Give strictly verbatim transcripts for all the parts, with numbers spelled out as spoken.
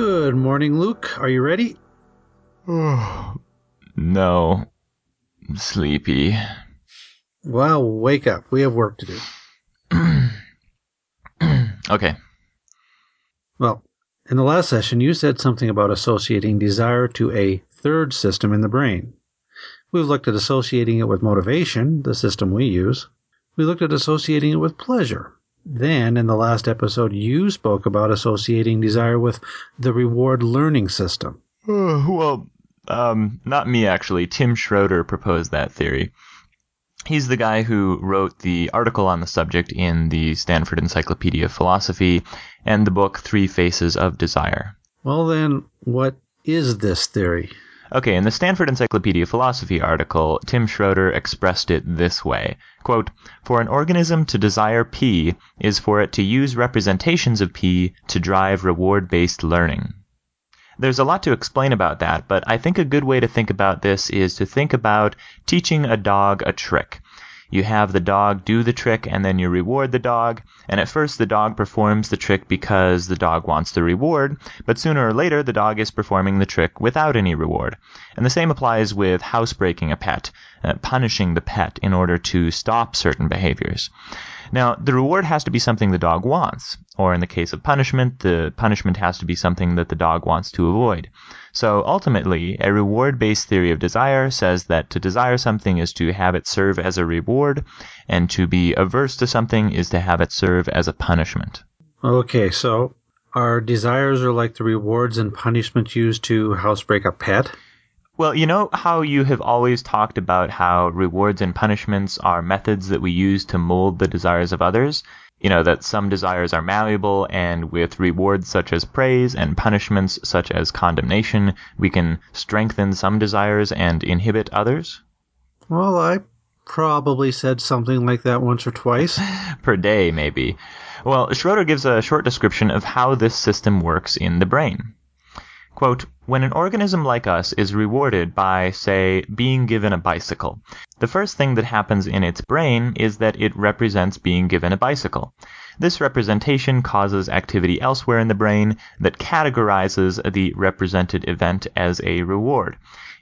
Good morning, Luke. Are you ready? No. I'm sleepy. Well, wake up. We have work to do. Okay. Well, in the last session, you said something about associating desire to a third system in the brain. We've looked at associating it with motivation, the system we use. We looked at associating it with pleasure. Then, in the last episode, you spoke about associating desire with the reward learning system. Uh, well, um, not me, actually. Tim Schroeder proposed that theory. He's the guy who wrote the article on the subject in the Stanford Encyclopedia of Philosophy and the book Three Faces of Desire. Well, then, what is this theory? Okay, in the Stanford Encyclopedia of Philosophy article, Tim Schroeder expressed it this way, quote, "For an organism to desire P is for it to use representations of P to drive reward-based learning." There's a lot to explain about that, but I think a good way to think about this is to think about teaching a dog a trick. You have the dog do the trick, and then you reward the dog, and at first the dog performs the trick because the dog wants the reward, but sooner or later the dog is performing the trick without any reward. And the same applies with housebreaking a pet, uh, punishing the pet in order to stop certain behaviors. Now, the reward has to be something the dog wants, or in the case of punishment, the punishment has to be something that the dog wants to avoid. So, ultimately, a reward-based theory of desire says that to desire something is to have it serve as a reward, and to be averse to something is to have it serve as a punishment. Okay, so our desires are like the rewards and punishments used to housebreak a pet? Well, you know how you have always talked about how rewards and punishments are methods that we use to mold the desires of others? You know, that some desires are malleable, and with rewards such as praise and punishments such as condemnation, we can strengthen some desires and inhibit others? Well, I probably said something like that once or twice. Per day, maybe. Well, Schroeder gives a short description of how this system works in the brain. Quote, "When an organism like us is rewarded by, say, being given a bicycle, the first thing that happens in its brain is that it represents being given a bicycle. This representation causes activity elsewhere in the brain that categorizes the represented event as a reward.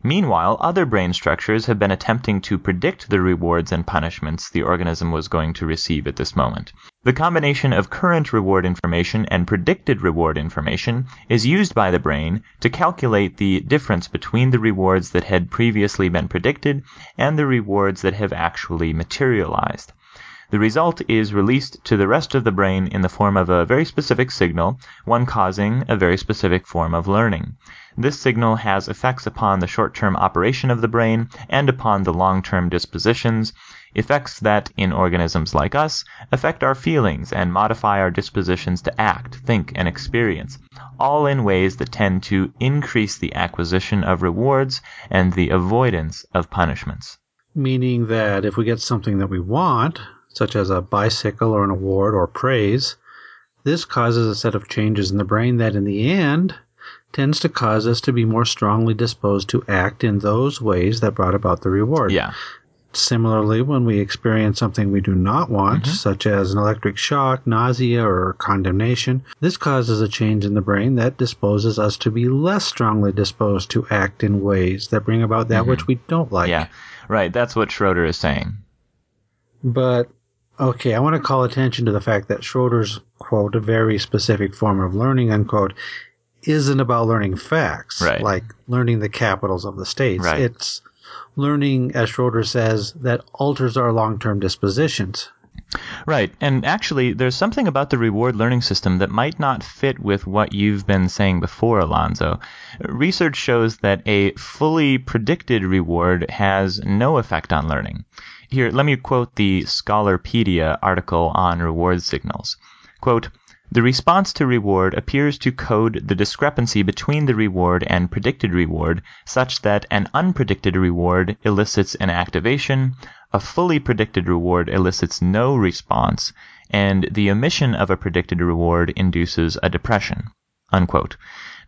Meanwhile, other brain structures have been attempting to predict the rewards and punishments the organism was going to receive at this moment. The combination of current reward information and predicted reward information is used by the brain to calculate the difference between the rewards that had previously been predicted and the rewards that have actually materialized. The result is released to the rest of the brain in the form of a very specific signal, one causing a very specific form of learning. This signal has effects upon the short-term operation of the brain and upon the long-term dispositions, effects that, in organisms like us, affect our feelings and modify our dispositions to act, think, and experience, all in ways that tend to increase the acquisition of rewards and the avoidance of punishments." Meaning that if we get something that we want, such as a bicycle or an award or praise, this causes a set of changes in the brain that, in the end, tends to cause us to be more strongly disposed to act in those ways that brought about the reward. Yeah. Similarly, when we experience something we do not want, mm-hmm. such as an electric shock, nausea, or condemnation, this causes a change in the brain that disposes us to be less strongly disposed to act in ways that bring about that mm-hmm. which we don't like. Yeah, right. That's what Schroeder is saying. But, okay, I want to call attention to the fact that Schroeder's, quote, "a very specific form of learning," unquote, isn't about learning facts, right. Like learning the capitals of the states. Right. It's learning, as Schroeder says, that alters our long-term dispositions. Right. And actually, there's something about the reward learning system that might not fit with what you've been saying before, Alonzo. Research shows that a fully predicted reward has no effect on learning. Here, let me quote the Scholarpedia article on reward signals. Quote, "The response to reward appears to code the discrepancy between the reward and predicted reward such that an unpredicted reward elicits an activation, a fully predicted reward elicits no response, and the omission of a predicted reward induces a depression." Unquote.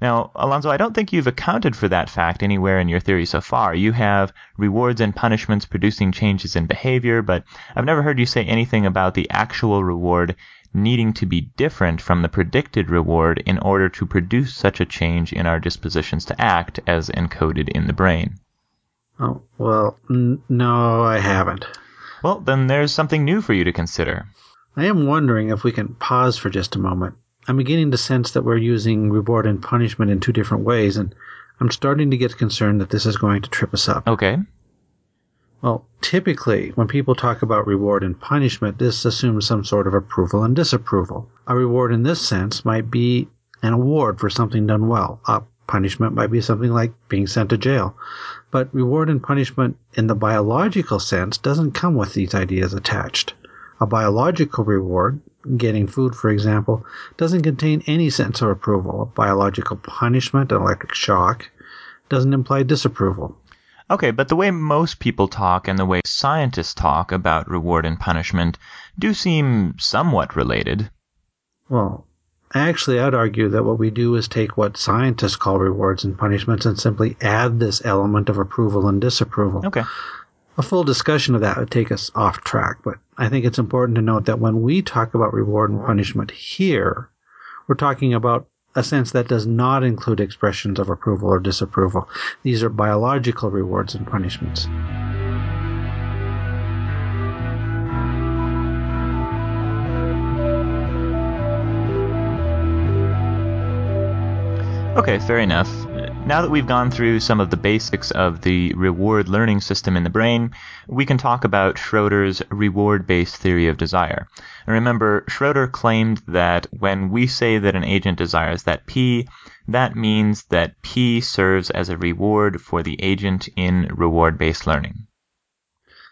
Now, Alonzo, I don't think you've accounted for that fact anywhere in your theory so far. You have rewards and punishments producing changes in behavior, but I've never heard you say anything about the actual reward needing to be different from the predicted reward in order to produce such a change in our dispositions to act as encoded in the brain. Oh, well, n- no, I haven't. Well, then there's something new for you to consider. I am wondering if we can pause for just a moment. I'm beginning to sense that we're using reward and punishment in two different ways, and I'm starting to get concerned that this is going to trip us up. Okay. Well, typically, when people talk about reward and punishment, this assumes some sort of approval and disapproval. A reward in this sense might be an award for something done well. A punishment might be something like being sent to jail. But reward and punishment in the biological sense doesn't come with these ideas attached. A biological reward, getting food, for example, doesn't contain any sense of approval. A biological punishment, an electric shock, doesn't imply disapproval. Okay, but the way most people talk and the way scientists talk about reward and punishment do seem somewhat related. Well, actually, I'd argue that what we do is take what scientists call rewards and punishments and simply add this element of approval and disapproval. Okay. A full discussion of that would take us off track, but I think it's important to note that when we talk about reward and punishment here, we're talking about a sense that does not include expressions of approval or disapproval. These are biological rewards and punishments. Okay, fair enough. Now that we've gone through some of the basics of the reward learning system in the brain, we can talk about Schroeder's reward-based theory of desire. And remember, Schroeder claimed that when we say that an agent desires that P, that means that P serves as a reward for the agent in reward-based learning.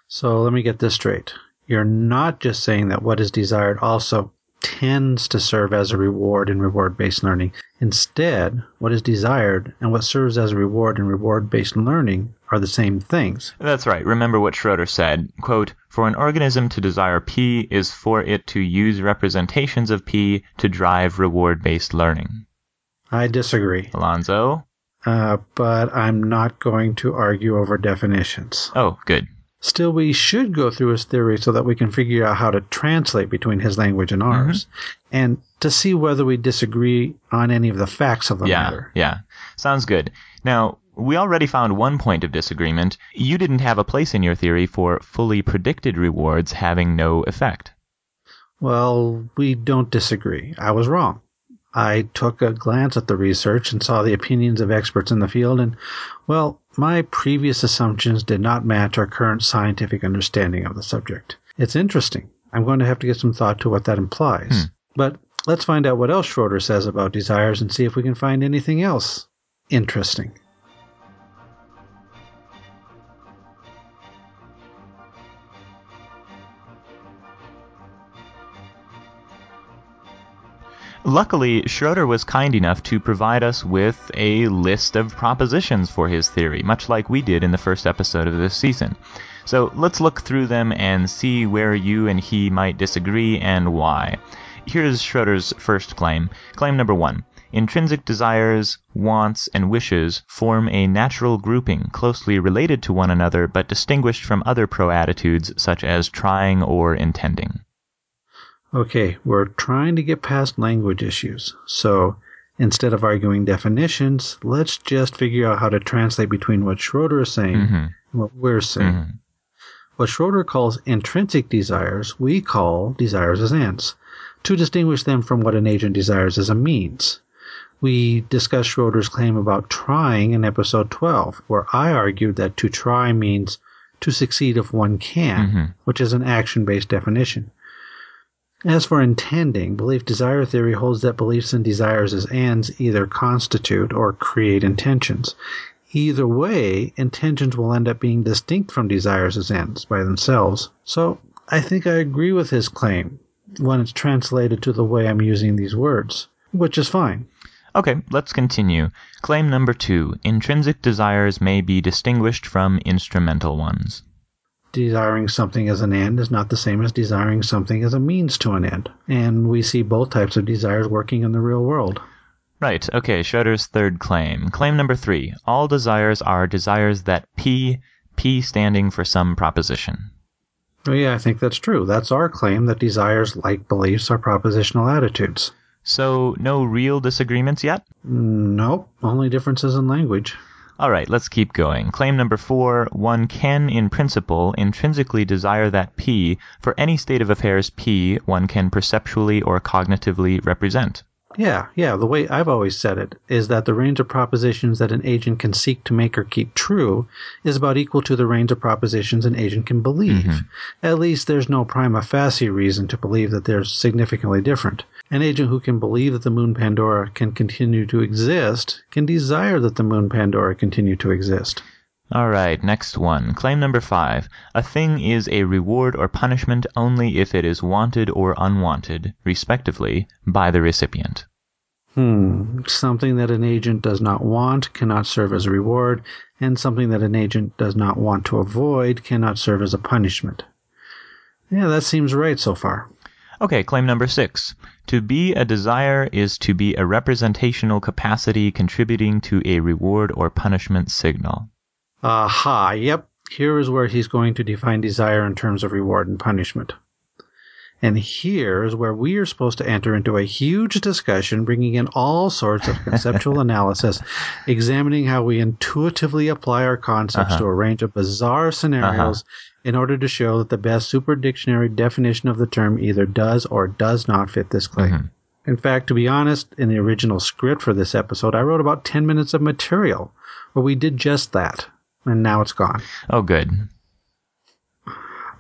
So let me get this straight. You're not just saying that what is desired also tends to serve as a reward in reward-based learning. Instead, what is desired and what serves as a reward in reward-based learning are the same things. That's right. Remember what Schroeder said, quote, "For an organism to desire P is for it to use representations of P to drive reward-based learning." I disagree. Alonzo? Uh, but I'm not going to argue over definitions. Oh, good. Still, we should go through his theory so that we can figure out how to translate between his language and ours, mm-hmm. and to see whether we disagree on any of the facts of the yeah, matter. Yeah, sounds good. Now, we already found one point of disagreement. You didn't have a place in your theory for fully predicted rewards having no effect. Well, we don't disagree. I was wrong. I took a glance at the research and saw the opinions of experts in the field, and, well, my previous assumptions did not match our current scientific understanding of the subject. It's interesting. I'm going to have to give some thought to what that implies. Hmm. But let's find out what else Schroeder says about desires and see if we can find anything else interesting. Luckily, Schroeder was kind enough to provide us with a list of propositions for his theory, much like we did in the first episode of this season. So let's look through them and see where you and he might disagree and why. Here's Schroeder's first claim. Claim number one. Intrinsic desires, wants, and wishes form a natural grouping closely related to one another but distinguished from other proattitudes such as trying or intending. Okay, we're trying to get past language issues. So instead of arguing definitions, let's just figure out how to translate between what Schroeder is saying mm-hmm. and what we're saying. Mm-hmm. What Schroeder calls intrinsic desires, we call desires as ends, to distinguish them from what an agent desires as a means. We discussed Schroeder's claim about trying in episode twelve, where I argued that to try means to succeed if one can, mm-hmm. which is an action-based definition. As for intending, belief desire theory holds that beliefs and desires as ends either constitute or create intentions. Either way, intentions will end up being distinct from desires as ends by themselves. So I think I agree with his claim when it's translated to the way I'm using these words, which is fine. Okay, let's continue. Claim number two, intrinsic desires may be distinguished from instrumental ones. Desiring something as an end is not the same as desiring something as a means to an end. And we see both types of desires working in the real world. Right. Okay, Schroeder's third claim. Claim number three. All desires are desires that P, P standing for some proposition. Yeah, I think that's true. That's our claim, that desires, like beliefs, are propositional attitudes. So no real disagreements yet? Nope, only differences in language. All right, let's keep going. Claim number four, one can, in principle, intrinsically desire that P for any state of affairs P one can perceptually or cognitively represent. Yeah, yeah, the way I've always said it is that the range of propositions that an agent can seek to make or keep true is about equal to the range of propositions an agent can believe. Mm-hmm. At least there's no prima facie reason to believe that they're significantly different. An agent who can believe that the moon Pandora can continue to exist can desire that the moon Pandora continue to exist. All right, next one. Claim number five. A thing is a reward or punishment only if it is wanted or unwanted, respectively, by the recipient. Hmm. Something that an agent does not want cannot serve as a reward, and something that an agent does not want to avoid cannot serve as a punishment. Yeah, that seems right so far. Okay, claim number six. To be a desire is to be a representational capacity contributing to a reward or punishment signal. Aha, yep. Here is where he's going to define desire in terms of reward and punishment. And here is where we are supposed to enter into a huge discussion, bringing in all sorts of conceptual analysis, examining how we intuitively apply our concepts uh-huh. to a range of bizarre scenarios uh-huh. in order to show that the best super dictionary definition of the term either does or does not fit this claim. Mm-hmm. In fact, to be honest, in the original script for this episode, I wrote about ten minutes of material where we did just that. And now it's gone. Oh, good.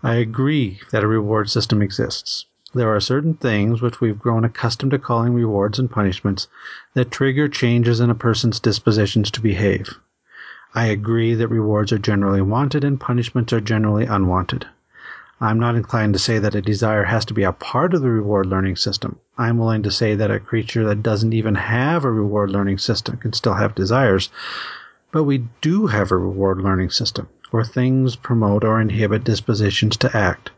I agree that a reward system exists. There are certain things which we've grown accustomed to calling rewards and punishments that trigger changes in a person's dispositions to behave. I agree that rewards are generally wanted and punishments are generally unwanted. I'm not inclined to say that a desire has to be a part of the reward learning system. I'm willing to say that a creature that doesn't even have a reward learning system can still have desires. But we do have a reward learning system, where things promote or inhibit dispositions to act.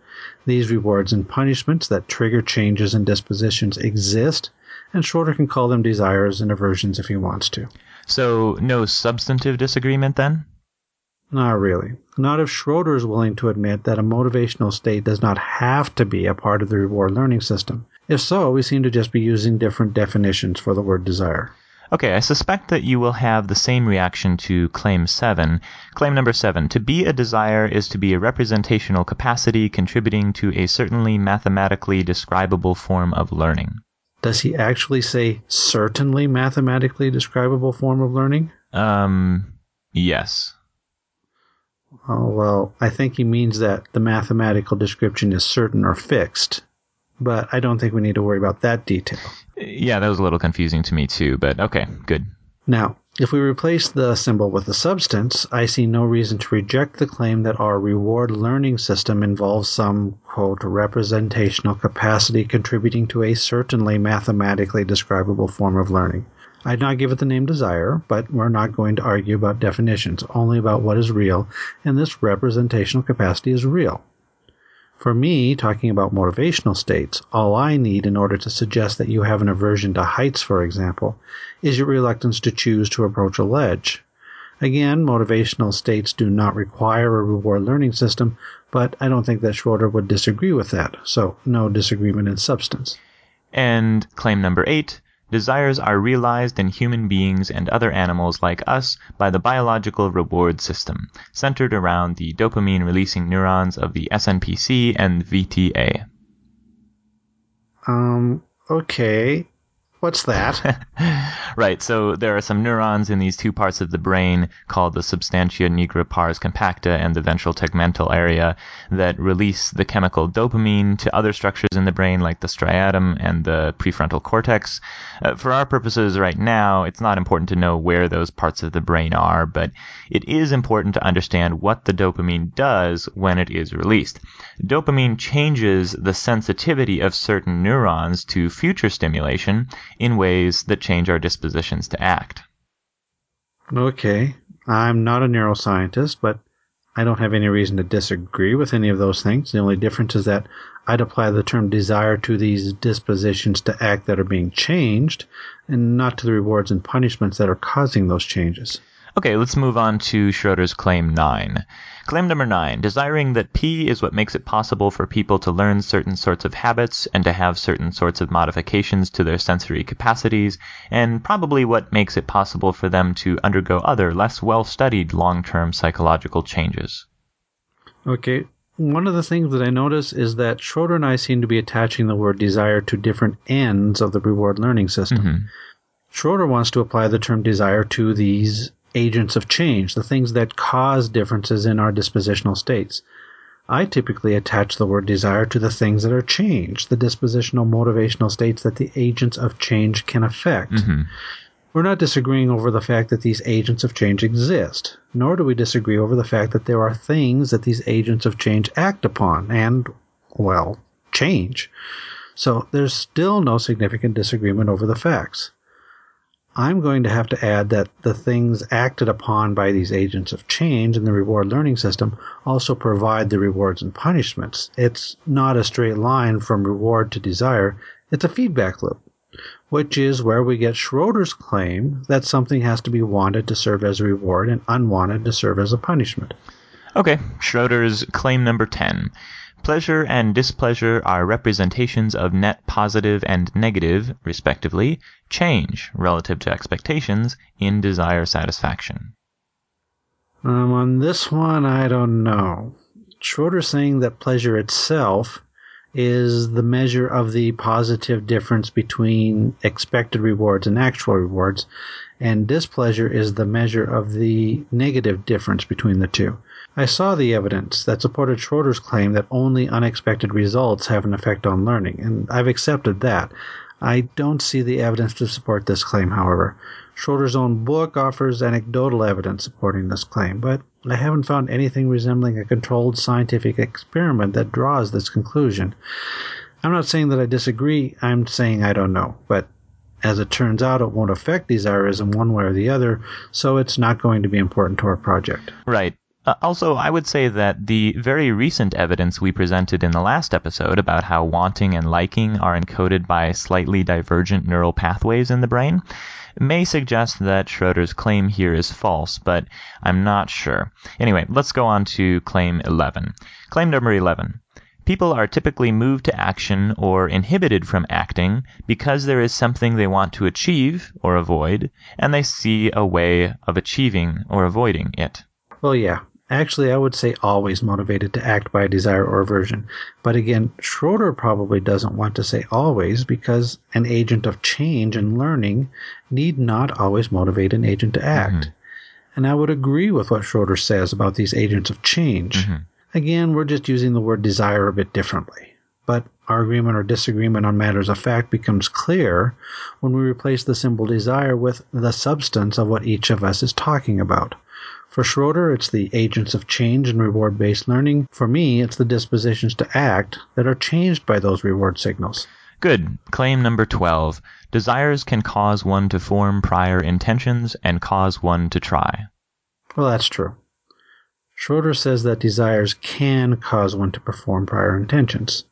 These rewards and punishments that trigger changes in dispositions exist, and Schroeder can call them desires and aversions if he wants to. So, no substantive disagreement then? Not really. Not if Schroeder is willing to admit that a motivational state does not have to be a part of the reward learning system. If so, we seem to just be using different definitions for the word desire. Okay, I suspect that you will have the same reaction to Claim seven. Claim number seven, to be a desire is to be a representational capacity contributing to a certainly mathematically describable form of learning. Does he actually say certainly mathematically describable form of learning? Um, yes. Oh, well, I think he means that the mathematical description is certain or fixed. But I don't think we need to worry about that detail. Yeah, that was a little confusing to me too, but okay, good. Now, if we replace the symbol with the substance, I see no reason to reject the claim that our reward learning system involves some, quote, representational capacity contributing to a certainly mathematically describable form of learning. I'd not give it the name desire, but we're not going to argue about definitions, only about what is real, and this representational capacity is real. For me, talking about motivational states, all I need in order to suggest that you have an aversion to heights, for example, is your reluctance to choose to approach a ledge. Again, motivational states do not require a reward learning system, but I don't think that Schroeder would disagree with that, so no disagreement in substance. And claim number eight, desires are realized in human beings and other animals like us by the biological reward system, centered around the dopamine-releasing neurons of the S N P C and V T A. Um, okay. What's that? Right, so there are some neurons in these two parts of the brain called the substantia nigra pars compacta and the ventral tegmental area that release the chemical dopamine to other structures in the brain like the striatum and the prefrontal cortex. Uh, for our purposes right now, it's not important to know where those parts of the brain are, but it is important to understand what the dopamine does when it is released. Dopamine changes the sensitivity of certain neurons to future stimulation in ways that change our dispositions to act. Okay, I'm not a neuroscientist, but I don't have any reason to disagree with any of those things. The only difference is that I'd apply the term desire to these dispositions to act that are being changed, and not to the rewards and punishments that are causing those changes. Okay, let's move on to Schroeder's claim nine. Claim number nine, desiring that P is what makes it possible for people to learn certain sorts of habits and to have certain sorts of modifications to their sensory capacities, and probably what makes it possible for them to undergo other, less well-studied long-term psychological changes. Okay, one of the things that I notice is that Schroeder and I seem to be attaching the word desire to different ends of the reward learning system. Mm-hmm. Schroeder wants to apply the term desire to these agents of change, the things that cause differences in our dispositional states. I typically attach the word desire to the things that are changed, the dispositional motivational states that the agents of change can affect. Mm-hmm. We're not disagreeing over the fact that these agents of change exist, nor do we disagree over the fact that there are things that these agents of change act upon and, well, change. So there's still no significant disagreement over the facts. I'm going to have to add that the things acted upon by these agents of change in the reward learning system also provide the rewards and punishments. It's not a straight line from reward to desire. It's a feedback loop, which is where we get Schroeder's claim that something has to be wanted to serve as a reward and unwanted to serve as a punishment. Okay, Schroeder's claim number ten. Pleasure and displeasure are representations of net positive and negative, respectively, change relative to expectations in desire satisfaction. Um, on this one, I don't know. Schroeder's saying that pleasure itself is the measure of the positive difference between expected rewards and actual rewards, and displeasure is the measure of the negative difference between the two. I saw the evidence that supported Schroeder's claim that only unexpected results have an effect on learning, and I've accepted that. I don't see the evidence to support this claim, however. Schroeder's own book offers anecdotal evidence supporting this claim, but I haven't found anything resembling a controlled scientific experiment that draws this conclusion. I'm not saying that I disagree, I'm saying I don't know, but as it turns out, it won't affect desirism one way or the other, so it's not going to be important to our project. Right. Uh, also, I would say that the very recent evidence we presented in the last episode about how wanting and liking are encoded by slightly divergent neural pathways in the brain may suggest that Schroeder's claim here is false, but I'm not sure. Anyway, let's go on to claim eleven. Claim number eleven. People are typically moved to action or inhibited from acting because there is something they want to achieve or avoid, and they see a way of achieving or avoiding it. Well, yeah. Actually, I would say always motivated to act by desire or aversion. But again, Schroeder probably doesn't want to say always because an agent of change and learning need not always motivate an agent to act. Mm-hmm. And I would agree with what Schroeder says about these agents of change. Mm-hmm. Again, we're just using the word desire a bit differently. But our agreement or disagreement on matters of fact becomes clear when we replace the symbol desire with the substance of what each of us is talking about. For Schroeder, it's the agents of change and reward-based learning. For me, it's the dispositions to act that are changed by those reward signals. Good. Claim number twelve. Desires can cause one to form prior intentions and cause one to try. Well, that's true. Schroeder says that desires can cause one to perform prior intentions.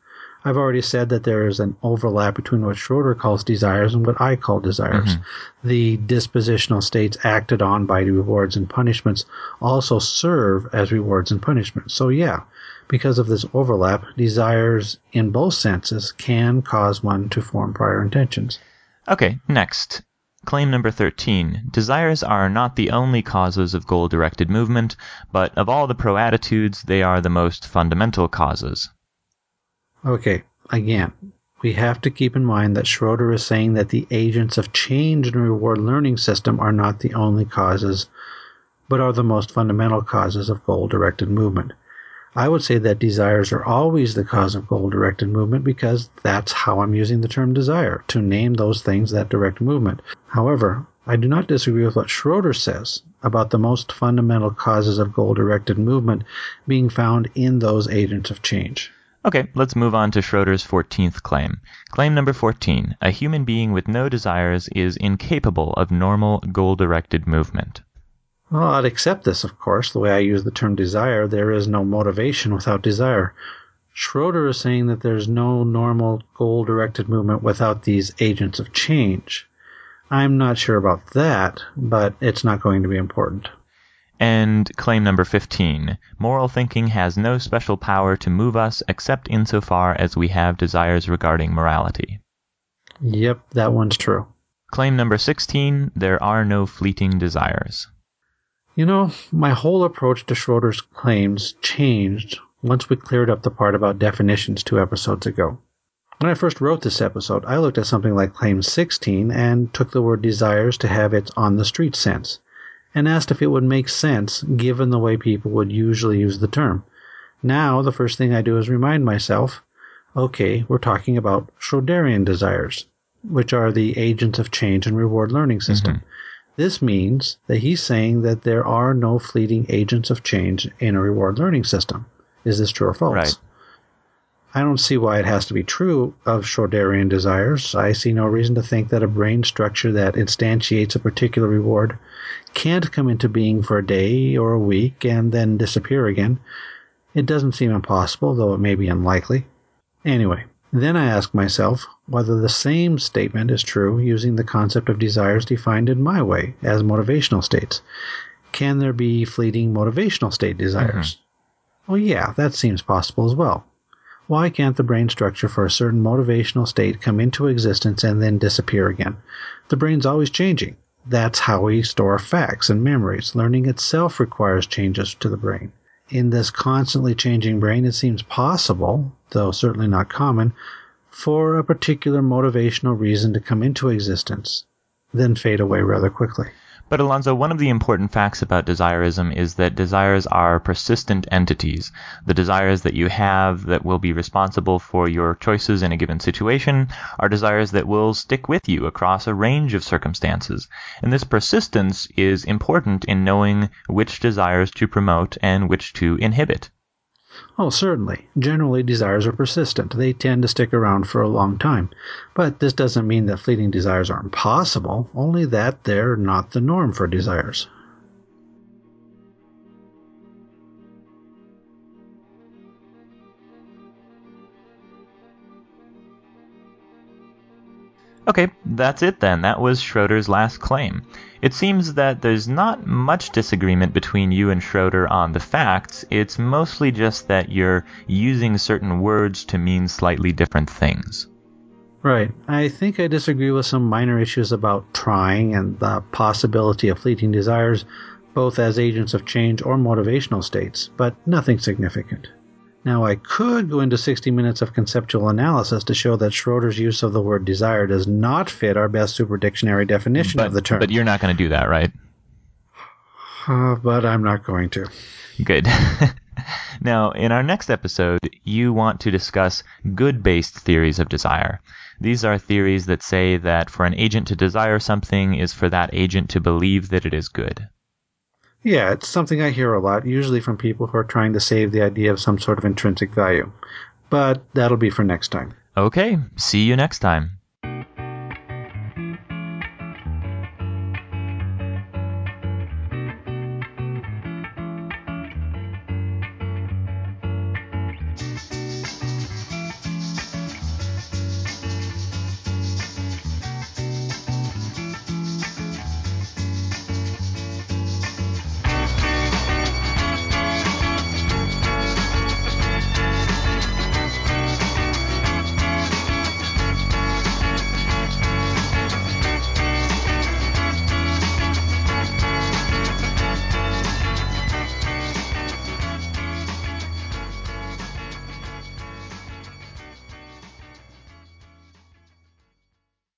I've already said that there is an overlap between what Schroeder calls desires and what I call desires. Mm-hmm. The dispositional states acted on by the rewards and punishments also serve as rewards and punishments. So yeah, because of this overlap, desires in both senses can cause one to form prior intentions. Okay, next. Claim number thirteen. Desires are not the only causes of goal-directed movement, but of all the pro-attitudes, they are the most fundamental causes. Okay, again, we have to keep in mind that Schroeder is saying that the agents of change in the reward learning system are not the only causes, but are the most fundamental causes of goal-directed movement. I would say that desires are always the cause of goal-directed movement because that's how I'm using the term desire, to name those things that direct movement. However, I do not disagree with what Schroeder says about the most fundamental causes of goal-directed movement being found in those agents of change. Okay, let's move on to Schroeder's fourteenth claim. Claim number fourteen. A human being with no desires is incapable of normal goal-directed movement. Well, I'd accept this, of course. The way I use the term desire, there is no motivation without desire. Schroeder is saying that there's no normal goal-directed movement without these agents of change. I'm not sure about that, but it's not going to be important. And claim number fifteen, moral thinking has no special power to move us except insofar as we have desires regarding morality. Yep, that one's true. Claim number sixteen, there are no fleeting desires. You know, my whole approach to Schroeder's claims changed once we cleared up the part about definitions two episodes ago. When I first wrote this episode, I looked at something like claim sixteen and took the word desires to have its on-the-street sense, and asked if it would make sense given the way people would usually use the term. Now, the first thing I do is remind myself, okay, we're talking about Schroderian desires, which are the agents of change and reward learning system. Mm-hmm. This means that he's saying that there are no fleeting agents of change in a reward learning system. Is this true or false? Right. I don't see why it has to be true of Schroderian desires. I see no reason to think that a brain structure that instantiates a particular reward can't come into being for a day or a week and then disappear again. It doesn't seem impossible, though it may be unlikely. Anyway, then I ask myself whether the same statement is true using the concept of desires defined in my way as motivational states. Can there be fleeting motivational state desires? Mm-hmm. Well, yeah, that seems possible as well. Why can't the brain structure for a certain motivational state come into existence and then disappear again? The brain's always changing. That's how we store facts and memories. Learning itself requires changes to the brain. In this constantly changing brain, it seems possible, though certainly not common, for a particular motivational reason to come into existence, then fade away rather quickly. But, Alonzo, one of the important facts about desirism is that desires are persistent entities. The desires that you have that will be responsible for your choices in a given situation are desires that will stick with you across a range of circumstances. And this persistence is important in knowing which desires to promote and which to inhibit. Oh, certainly. Generally, desires are persistent. They tend to stick around for a long time. But this doesn't mean that fleeting desires aren't possible, only that they're not the norm for desires. Okay, that's it then. That was Schroeder's last claim. It seems that there's not much disagreement between you and Schroeder on the facts. It's mostly just that you're using certain words to mean slightly different things. Right. I think I disagree with some minor issues about trying and the possibility of fleeting desires, both as agents of change or motivational states, but nothing significant. Now, I could go into sixty minutes of conceptual analysis to show that Schroeder's use of the word desire does not fit our best super dictionary definition but, of the term. But you're not going to do that, right? Uh, but I'm not going to. Good. Now, in our next episode, you want to discuss good-based theories of desire. These are theories that say that for an agent to desire something is for that agent to believe that it is good. Yeah, it's something I hear a lot, usually from people who are trying to save the idea of some sort of intrinsic value. But that'll be for next time. Okay, see you next time.